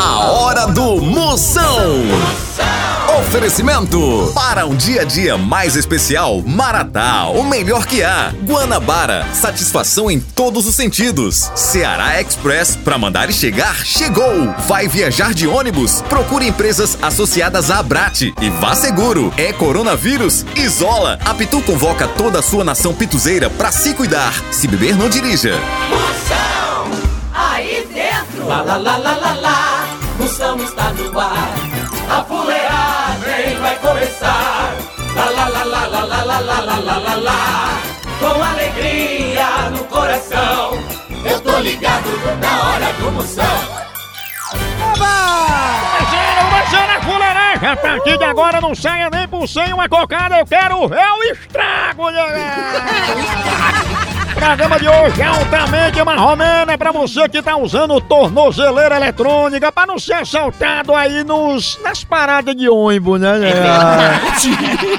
A Hora do Mução. Oferecimento para um dia a dia mais especial. Maratá, o melhor que há. Guanabara, satisfação em todos os sentidos. Ceará Express, para mandar e chegar, chegou. Vai viajar de ônibus? Procure empresas associadas à Abrate e vá seguro. É coronavírus? Isola. A Pitu convoca toda a sua nação pituzeira para se cuidar. Se beber, não dirija. Mução, aí dentro. Lá, lá, lá, lá, lá, lá. Mução está no ar. A fuleagem vai começar. Lá, lá, lá, lá, lá, lá, lá, lá, lá, lá, lá. Com alegria no coração, eu tô ligado na hora do Mução. Começando a fuleagem. A partir de agora não saia nem por sem uma cocada. Eu quero ver o estrago. O programa de hoje é altamente marromeno, pra você que tá usando tornozeleira eletrônica pra não ser assaltado aí nas paradas de ônibus, né?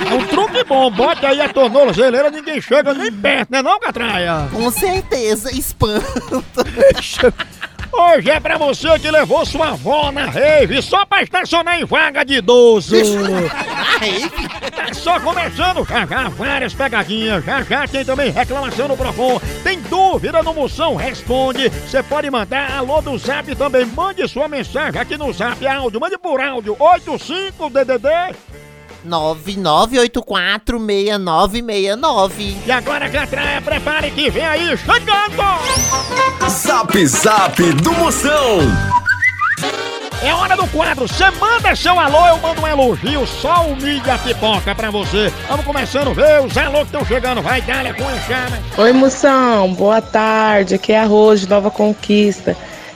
É um truque bom, bota aí a tornozeleira, ninguém chega nem perto, né não, Catraia? Com certeza, espanta. Hoje é pra você que levou sua avó na rave só pra estacionar em vaga de idoso. Tá só começando, já várias pegadinhas, já tem também reclamação no PROCON. Tem dúvida no Mução? Responde. Você pode mandar alô do Zap também. Mande sua mensagem aqui no Zap áudio, mande por áudio, 85DDD 99846969. E agora, Catraia, prepare que vem aí chegando! Zap Zap do Mução. É hora do quadro. Você manda seu alô, eu mando um elogio, só humilha a pipoca pra você. Vamos começando a ver os alô que estão chegando. Vai, Dália, com enxada. Oi, Mução. Boa tarde. Aqui é a Rose, Nova Conquista,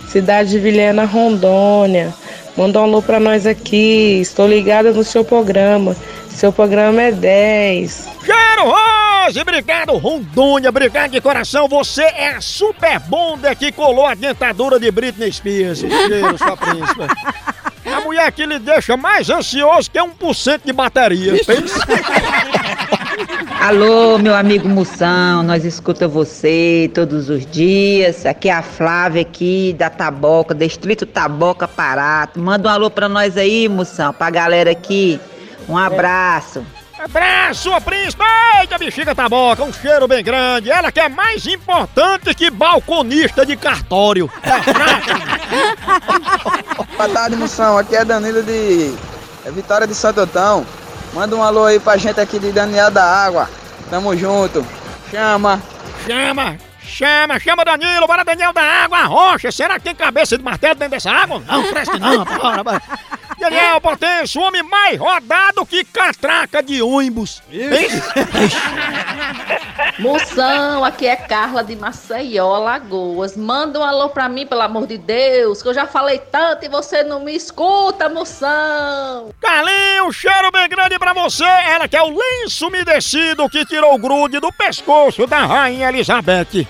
cidade de Vilhena, Rondônia. Manda um alô pra nós aqui. Estou ligada no seu programa. Seu programa é 10. Quero Rose! Obrigado, Rondônia. Obrigado de coração. Você é a super bunda que colou a dentadura de Britney Spears. Cheiro, sua príncipa. A mulher que lhe deixa mais ansioso que 1% de bateria. Alô, meu amigo Mução, nós escuta você todos os dias. Aqui é a Flávia aqui da Taboca, Distrito Taboca, Pará. Manda um alô pra nós aí, Mução, pra galera aqui. Um abraço. Abraço, príncipe! Eita, bexiga Taboca, um cheiro bem grande. Ela que é mais importante que balconista de cartório. Boa tarde, Mução. Aqui é Danilo de Vitória de Santo Antão. Manda um alô aí pra gente aqui de Daniel da Água. Tamo junto. Chama. Chama Danilo. Bora, Daniel da Água. Rocha, será que tem cabeça de martelo dentro dessa água? Não, preste não. Bora. Daniel, potência, o homem mais rodado que catraca de ônibus. Moção, aqui é Carla de Maceió, Lagoas. Manda um alô pra mim, pelo amor de Deus, que eu já falei tanto e você não me escuta, Moção. Carlinho, um cheiro bem grande pra você. Ela que é o lenço umedecido que tirou o grude do pescoço da rainha Elizabeth.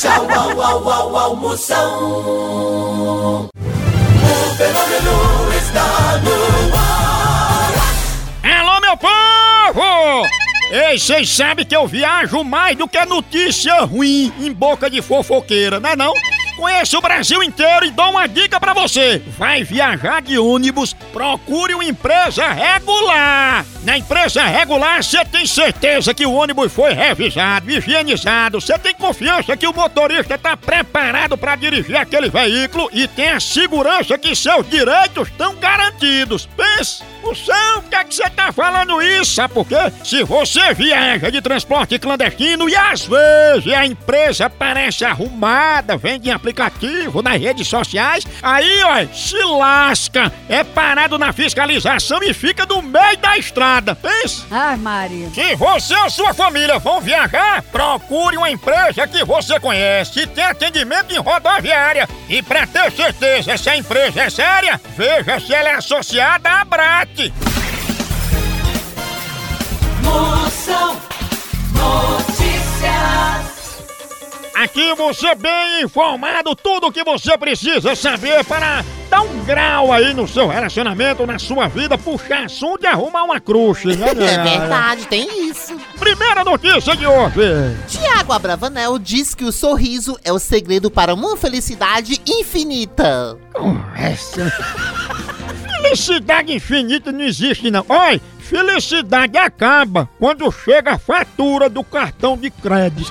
Tchau, au, au, au, au, Mução. O fenômeno está no ar. Alô, meu povo! Ei, vocês sabem que eu viajo mais do que notícia ruim em boca de fofoqueira, não é não? Conheço o Brasil inteiro e dou uma dica pra você. Vai viajar de ônibus, procure uma empresa regular. Na empresa regular, você tem certeza que o ônibus foi revisado, higienizado. Você tem confiança que o motorista tá preparado pra dirigir aquele veículo e tem a segurança que seus direitos estão garantidos. Pense, Mução, por que você tá falando isso? Sabe por quê? Se você viaja de transporte clandestino e às vezes a empresa parece arrumada, vende a aplicativo, nas redes sociais, aí, ó, se lasca, é parado na fiscalização e fica no meio da estrada, pensa? Ai, Maria. Se você ou sua família vão viajar, procure uma empresa que você conhece e tem atendimento em rodoviária. E pra ter certeza se a empresa é séria, veja se ela é associada à Abrate. Mução Notícias. Aqui você bem informado, tudo o que você precisa saber para dar um grau aí no seu relacionamento, na sua vida, puxar assunto e arrumar uma crush, né? É verdade, tem isso. Primeira notícia de hoje. Tiago Abravanel diz que o sorriso é o segredo para uma felicidade infinita. Essa felicidade infinita não existe, não. Oi, felicidade acaba quando chega a fatura do cartão de crédito.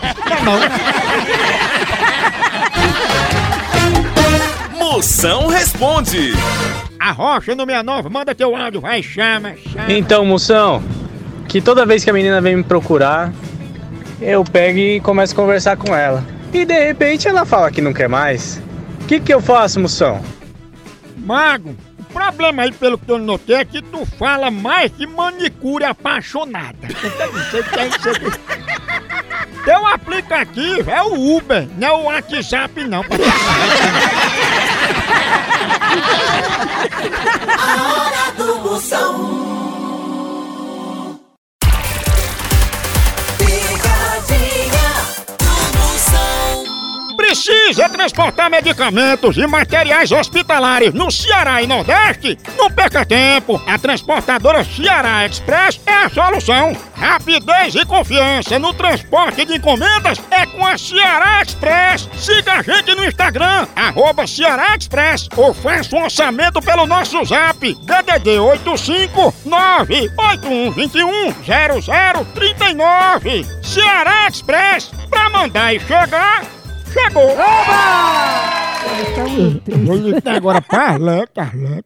Mução responde. A Rocha no 69, manda teu áudio, vai, chama. Então, Mução, que toda vez que a menina vem me procurar, eu pego e começo a conversar com ela. E de repente ela fala que não quer mais. O que eu faço, Mução? Mago, o problema aí, pelo que eu notei, é que tu fala mais que manicure apaixonada. Teu aplicativo é o Uber, não é o WhatsApp, não. A Hora do Mução. Picadinha do Mução. Precisa transportar medicamentos e materiais hospitalares no Ceará e Nordeste? Não perca tempo. A transportadora Ceará Express é a solução. Rapidez e confiança no transporte de encomendas é com a Ceará Express. Siga a gente no Instagram, @Ceará Express, ou faça um orçamento pelo nosso zap, DDD 859-8121-0039. Ceará Express, pra mandar e chegar, chegou! Oba! Vou ligar agora para Arlete.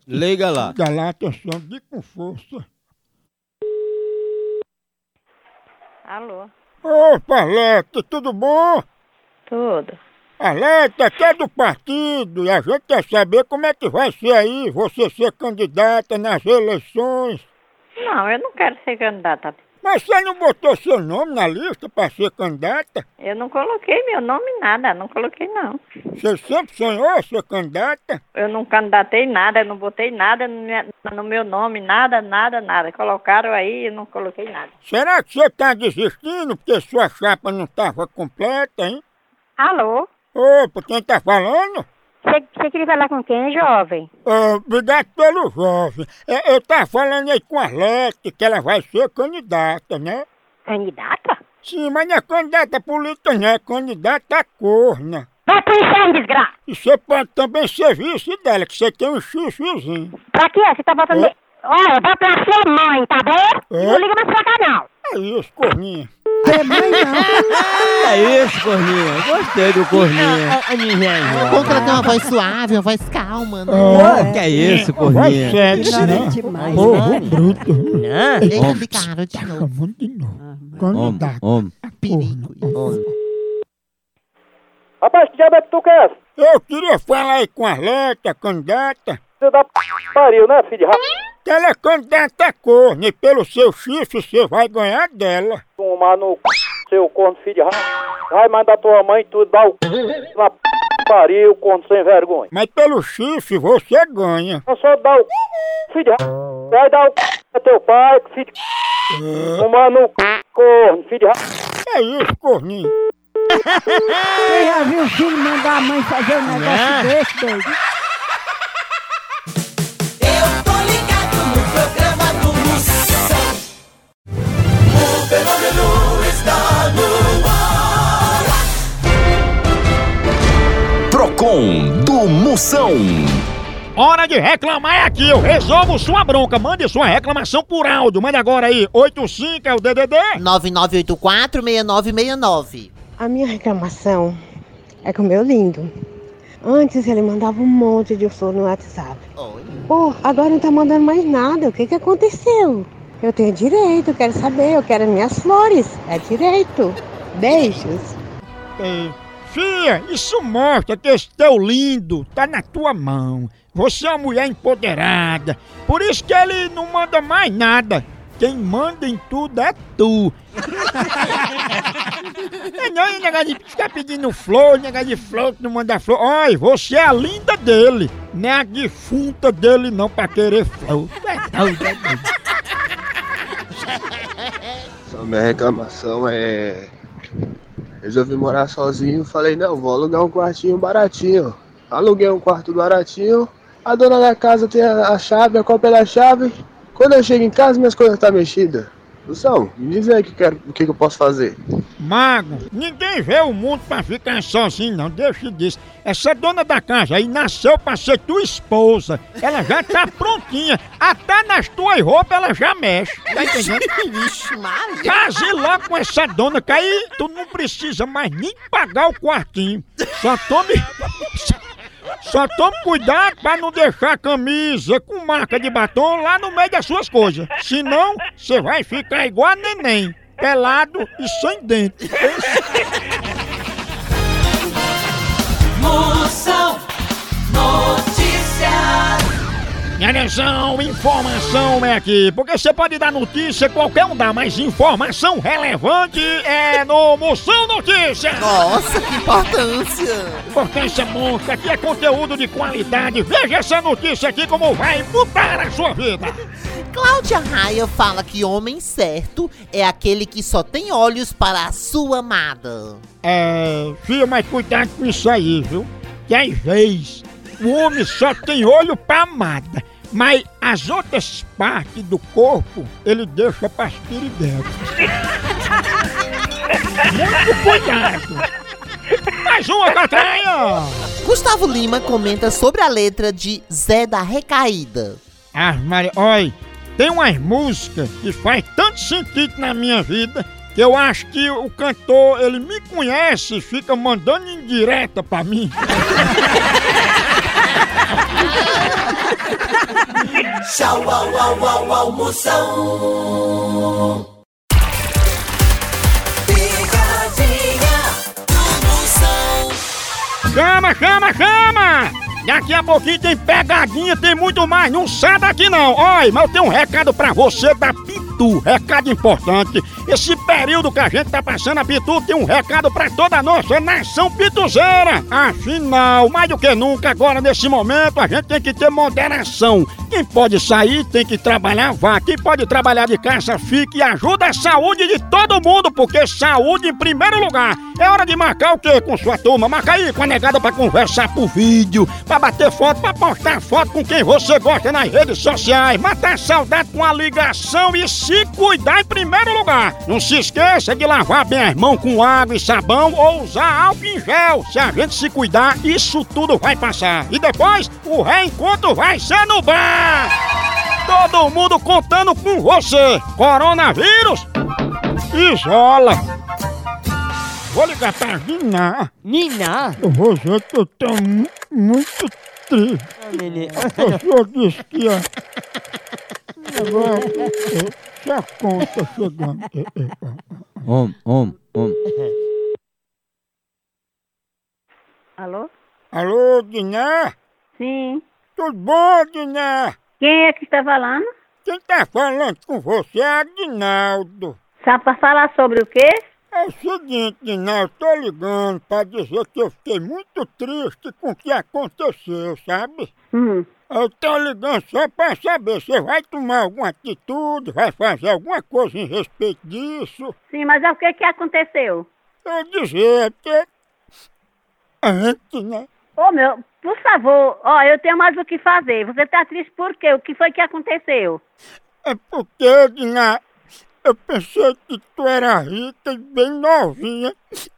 Liga lá. Liga lá, atenção, diga com força. Alô? Opa, Arlete, tudo bom? Tudo. Arlete, aqui é do partido e a gente quer saber como é que vai ser aí você ser candidata nas eleições. Não, eu não quero ser candidata. Mas você não botou seu nome na lista para ser candidata? Eu não coloquei meu nome em nada, não coloquei não. Você sempre sonhou ser candidata? Eu não candidatei nada, eu não botei nada no meu nome, nada. Colocaram aí e eu não coloquei nada. Será que você está desistindo porque sua chapa não estava completa, hein? Alô? Opa, quem está falando? Você queria falar com quem, jovem? Obrigado pelo jovem. Eu tava falando aí com a Arlete, que ela vai ser candidata, né? Candidata? Sim, mas não é candidata política, não. É candidata corna. Vai pro inferno, desgraça! E você pode também ser vice dela, que você tem um xixizinho. Pra quê? Você tá botando... Olha, vai pra sua mãe, tá bom? É? Não liga mais pra cá, não. É isso, corninha. É mãe, não. É isso, corninha. Gostei do corninha. Contratar uma voz suave, uma voz calma, né? Oh, que é isso, corninha. É demais, né? Bruto. Ele ficaram de novo. Rapaz, que diabo é que tu quer? Eu queria falar aí com a Arlete, candidata. Você dá pariu, né, filho? Ela é candidata a corno e pelo seu chifre você vai ganhar dela. Tomar no c... seu corno, filho de vai mandar tua mãe tudo, dá o c... na p... pariu, corno sem vergonha. Mas pelo chifre você ganha. Não só dá o c... filho de vai dar o c... a teu pai, filho de c... Tomar no c... corno, filho de é isso, corninho. Você já viu o filho mandar a mãe fazer um negócio desse, doido? O fenômeno está no ar. PROCON do Mução. Hora de reclamar é aqui, eu resolvo sua bronca. Mande sua reclamação por áudio. Manda agora aí, 85 é o DDD 9984-6969. A minha reclamação é com o meu lindo. Antes ele mandava um monte de flor no WhatsApp. Oi. Pô, agora não tá mandando mais nada, o que aconteceu? Eu tenho direito, eu quero saber, eu quero minhas flores. É direito. Beijos. Fia, isso mostra que esse teu lindo tá na tua mão. Você é uma mulher empoderada. Por isso que ele não manda mais nada. Quem manda em tudo é tu. Não é negócio de ficar pedindo flor, negócio de flor, que não manda flor. Olha, você é a linda dele. Não é a defunta dele não pra querer flor. Só minha reclamação é... Resolvi morar sozinho, falei, não, vou alugar um quartinho baratinho. Aluguei um quarto baratinho, A dona da casa tem a chave, a cópia da chave. Quando eu chego em casa, minhas coisas estão mexidas. Mução, me diz aí o que eu posso fazer. Mago, ninguém vê o mundo pra ficar sozinho, não. Deixa eu disso. Essa dona da casa aí nasceu pra ser tua esposa. Ela já tá prontinha. Até nas tuas roupas ela já mexe. Tá entendendo? Case lá com essa dona, que aí tu não precisa mais nem pagar o quartinho. Só tome cuidado pra não deixar a camisa com marca de batom lá no meio das suas coisas. Senão, você vai ficar igual a neném, pelado e sem dente. Mução Notícias. E atenção, informação é aqui, porque você pode dar notícia, qualquer um dá, mas informação relevante é no Mução Notícias. Nossa, que importância. Importância monta, aqui é conteúdo de qualidade, veja essa notícia aqui como vai mudar a sua vida. Cláudia Raia fala que homem certo é aquele que só tem olhos para a sua amada. É, filho, mas cuidado com isso aí, viu, que às vezes o homem só tem olho pra amada, mas as outras partes do corpo ele deixa pras piridelas. Muito cuidado! Mais uma batalha! Gustavo Lima comenta sobre a letra de Zé da Recaída. Ah, Maria, olha, tem umas músicas que faz tanto sentido na minha vida que eu acho que o cantor, ele me conhece e fica mandando indireta pra mim. Tchau, au, au, au, au, Mução. Picadinha do Mução. Chama, chama, chama! Daqui a pouquinho tem pegadinha, tem muito mais, não sai daqui não. Oi, mas eu tenho um recado pra você da Pitu, recado importante. Esse período que a gente tá passando, a Pitu tem um recado pra toda a nossa nação pituzeira. Afinal, mais do que nunca agora, nesse momento, a gente tem que ter moderação. Quem pode sair, tem que trabalhar, vá. Quem pode trabalhar de casa, fique e ajuda a saúde de todo mundo, porque saúde em primeiro lugar. É hora de marcar o quê com sua turma? Marca aí com a negada pra conversar por vídeo, pra bater foto, pra postar foto com quem você gosta nas redes sociais, matar a saudade com a ligação e se cuidar em primeiro lugar. Não se esqueça de lavar bem as mãos com água e sabão ou usar álcool em gel. Se a gente se cuidar, isso tudo vai passar. E depois, o reencontro vai ser no bar. Todo mundo contando com você. Coronavírus, isola. Vou ligar pra Nina. Nina? Eu vou dizer que eu tô muito triste. A pessoa disse que é... Já conta chegando. Alô? Alô, Diné? Sim. Tudo bom, Diné? Quem é que está falando? Quem tá falando com você é Aguinaldo. Sabe para falar sobre o quê? É o seguinte, Diné, eu tô ligando para dizer que eu fiquei muito triste com o que aconteceu, sabe? Eu tô ligando só pra saber, você vai tomar alguma atitude, vai fazer alguma coisa em respeito disso? Sim, mas é o que aconteceu? Eu dizer, porque... antes, né? Ô, meu, por favor, ó, eu tenho mais o que fazer. Você tá triste por quê? O que foi que aconteceu? É porque, Dina, eu pensei que tu era rica e bem novinha,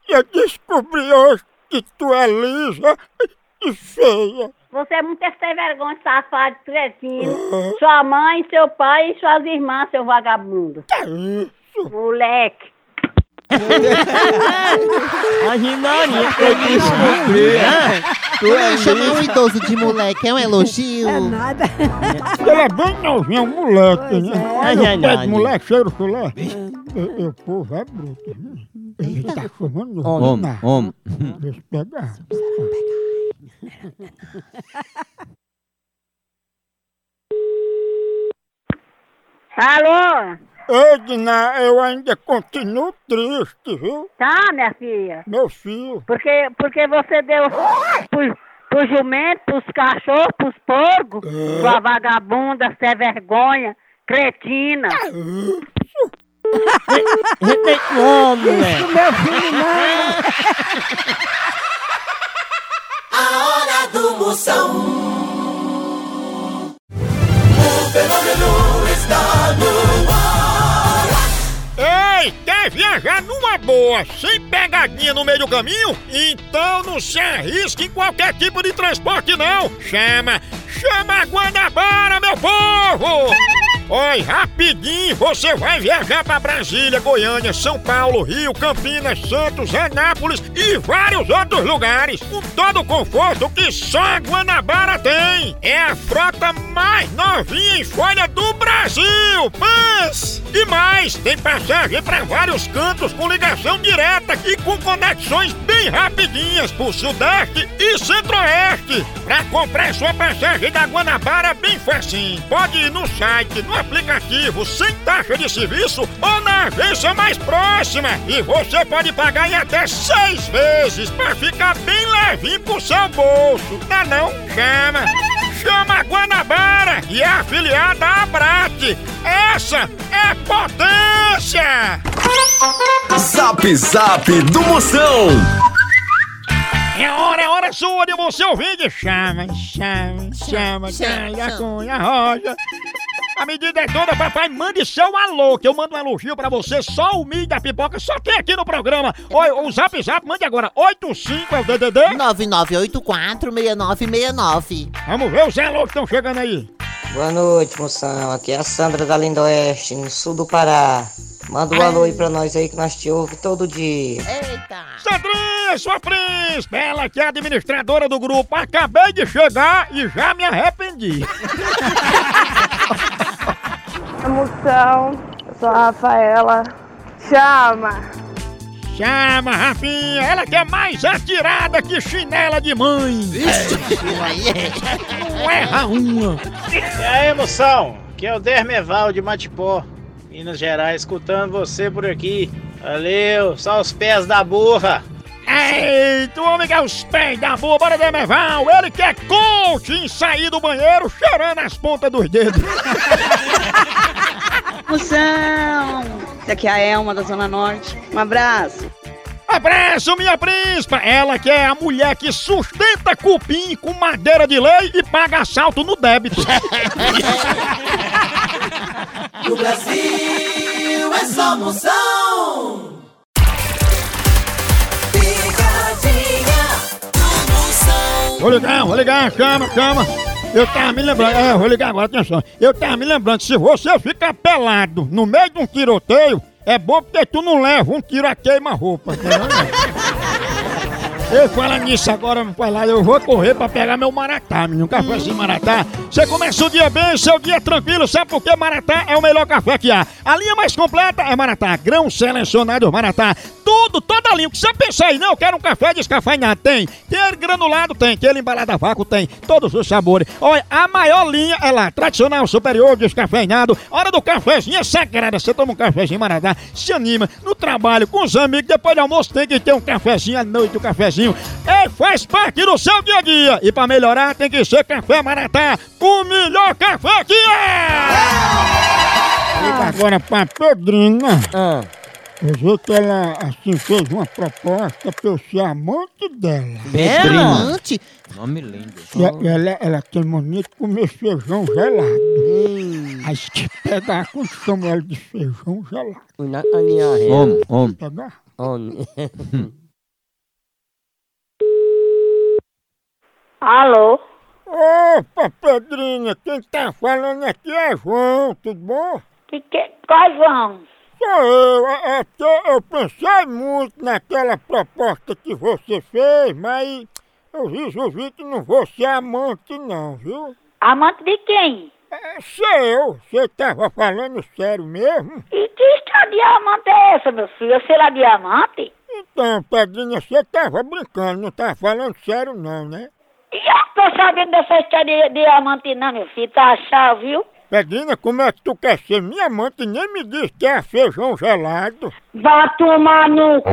e eu descobri hoje que tu é lisa e feia. Você é muito sem vergonha, safado, cretino. Sua mãe, seu pai e suas irmãs, seu vagabundo. Que isso? Moleque. A ginorinha foi descobrir. Chamar um idoso de moleque é um elogio. É nada. Ela é bem novinha, um moleque, né? É moleque, cheiro chulé. O povo é bruto. Ele tá fumando. Homem. Deixa eu pegar. Alô? Ei, Dina, eu ainda continuo triste, viu? Tá, minha filha. Meu filho. Porque você deu pro jumento, pros cachorros, pros porcos, sua vagabunda, sem vergonha, cretina. Homem, né? Isso, meu filho, não. A Hora do Mução. quer viajar numa boa, sem pegadinha no meio do caminho? Então não se arrisque em qualquer tipo de transporte não! Chama a Guanabara, meu povo! Oi, rapidinho você vai viajar pra Brasília, Goiânia, São Paulo, Rio, Campinas, Santos, Anápolis e vários outros lugares, com todo o conforto que só a Guanabara tem! É a frota mais novinha em folha do Brasil! Mas... E mais, tem passagem pra vários cantos com ligação direta e com conexões bem rapidinhas por Sudeste e Centro-Oeste. Pra comprar sua passagem da Guanabara é bem facinho. Pode ir no site, no aplicativo, sem taxa de serviço ou na agência mais próxima. E você pode pagar em até 6 vezes pra ficar bem levinho pro seu bolso. Tá não? Chama a Guanabara e é afiliada à Abrate. Essa é potência! Zap Zap do Mução. É hora sua de você ouvir de chama, calha, cunha, roja. A medida é toda, papai, mande seu alô, que eu mando um elogio pra você, só o milho da pipoca, só tem aqui no programa. Oi, o Zap Zap, mande agora, 85 é o DDD? 9984-6969. Vamos ver os alô que estão chegando aí. Boa noite, Mução. Aqui é a Sandra da Linda Oeste, no sul do Pará. Manda um alô aí pra nós aí que nós te ouvimos todo dia. Eita! Sandrinha, sua príncipe! Ela que é administradora do grupo. Acabei de chegar e já me arrependi. Mução, eu sou a Rafaela. Chama, Rafinha. Ela que é mais atirada que chinela de mãe. Isso, não erra uma. E aí, Mução? Aqui é o Dermeval de Matipó, Minas Gerais, escutando você por aqui. Valeu, só os pés da burra. Eita, o homem que é os pés da burra. Bora, Dermeval. Ele que é coach em sair do banheiro cheirando as pontas dos dedos. Mução. Essa aqui é a Elma da Zona Norte. Um abraço. Abraço, minha príncipa. Ela que é a mulher que sustenta cupim com madeira de lei e paga assalto no débito. O Brasil é só Mução. Picadinha do Mução. Vou ligar, chama. Eu tava me lembrando, vou ligar agora, atenção. Eu tava me lembrando, se você ficar pelado no meio de um tiroteio, é bom porque tu não leva um tiro a queima-roupa. Eu falando nisso agora, eu vou correr pra pegar meu Maratá, menino. Um café assim, Maratá. Você começa o dia bem, seu dia tranquilo, sabe por que Maratá é o melhor café que há? A linha mais completa é Maratá, grão selecionado Maratá. Toda linha, o que você pensa aí, não, eu quero um café descafeinado, tem. Tem granulado, tem. Tem embalado a vácuo, tem. Todos os sabores. Olha, a maior linha é lá, tradicional, superior, descafeinado. Hora do cafezinho é sagrada. Você toma um cafezinho Maratá, se anima no trabalho, com os amigos, depois do almoço tem que ter um cafezinho à noite, um cafezinho. É, faz parte do seu dia a dia. E pra melhorar tem que ser café Maratá, o melhor café que é! Liga agora pra Pedrina. Eu sei que ela assim fez uma proposta pra eu ser amante dela. Pedrina? Amante? Nome lindo. Ela tem mania de comer feijão gelado. Aí se pegar quando chama ela de feijão gelado. Homem. Alô? Opa, Pedrinha, quem tá falando aqui é João, tudo bom? Qual João? Sou eu, é que eu pensei muito naquela proposta que você fez, mas eu resolvi que não vou ser amante não, viu? Amante de quem? Você tava falando sério mesmo? E que história de amante é essa, meu filho? Eu sei lá de amante? Então, Pedrinha, você tava brincando, não tava falando sério não, né? Já tô sabendo dessa história de amante não, meu filho, tá achado, viu? Pedrinha, como é que tu quer ser minha amante e nem me diz que é feijão gelado? Vá tomar no c...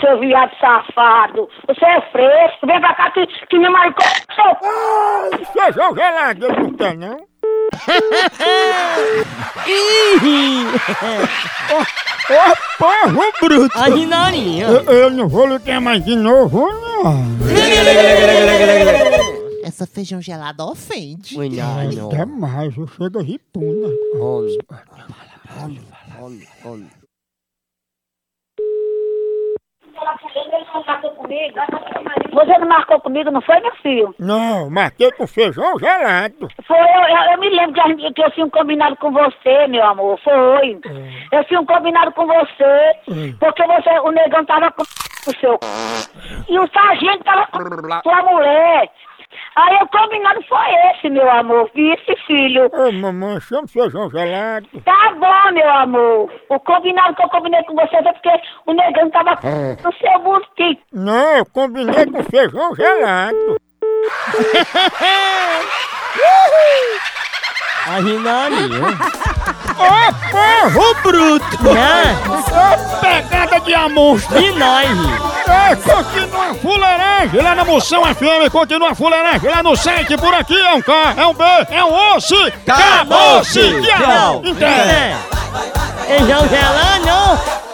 seu viado safado. Você é fresco, vem pra cá que me marcou. Feijão gelado, ele não quer não. Porro bruto! Eu não vou ligar mais de novo, não. Essa feijão gelada ofende. Não. Até mais, eu chego a ripuna. Olha. Você não marcou comigo, não foi, meu filho? Não, marquei com feijão gelado. Foi, eu me lembro que eu tinha um combinado com você, meu amor, foi. Eu tinha um combinado com você, porque você, o negão tava com o seu... E o sargento tava com sua mulher. Aí o combinado foi esse, meu amor, e esse filho. Ô, mamãe, chama feijão gelado. Tá bom, meu amor. O combinado que eu combinei com você foi porque o negão tava no seu busquinho. Não, eu combinei com feijão gelado. Arrinari, hein? Ô, porro bruto! Ô, pegada de amor! Arrinari! Continua a fuleiragem lá na Mução FM, continua a fuleiragem lá no site, por aqui é um K, é um B, é um osso, acabou-se, tchau! Então, é gelando!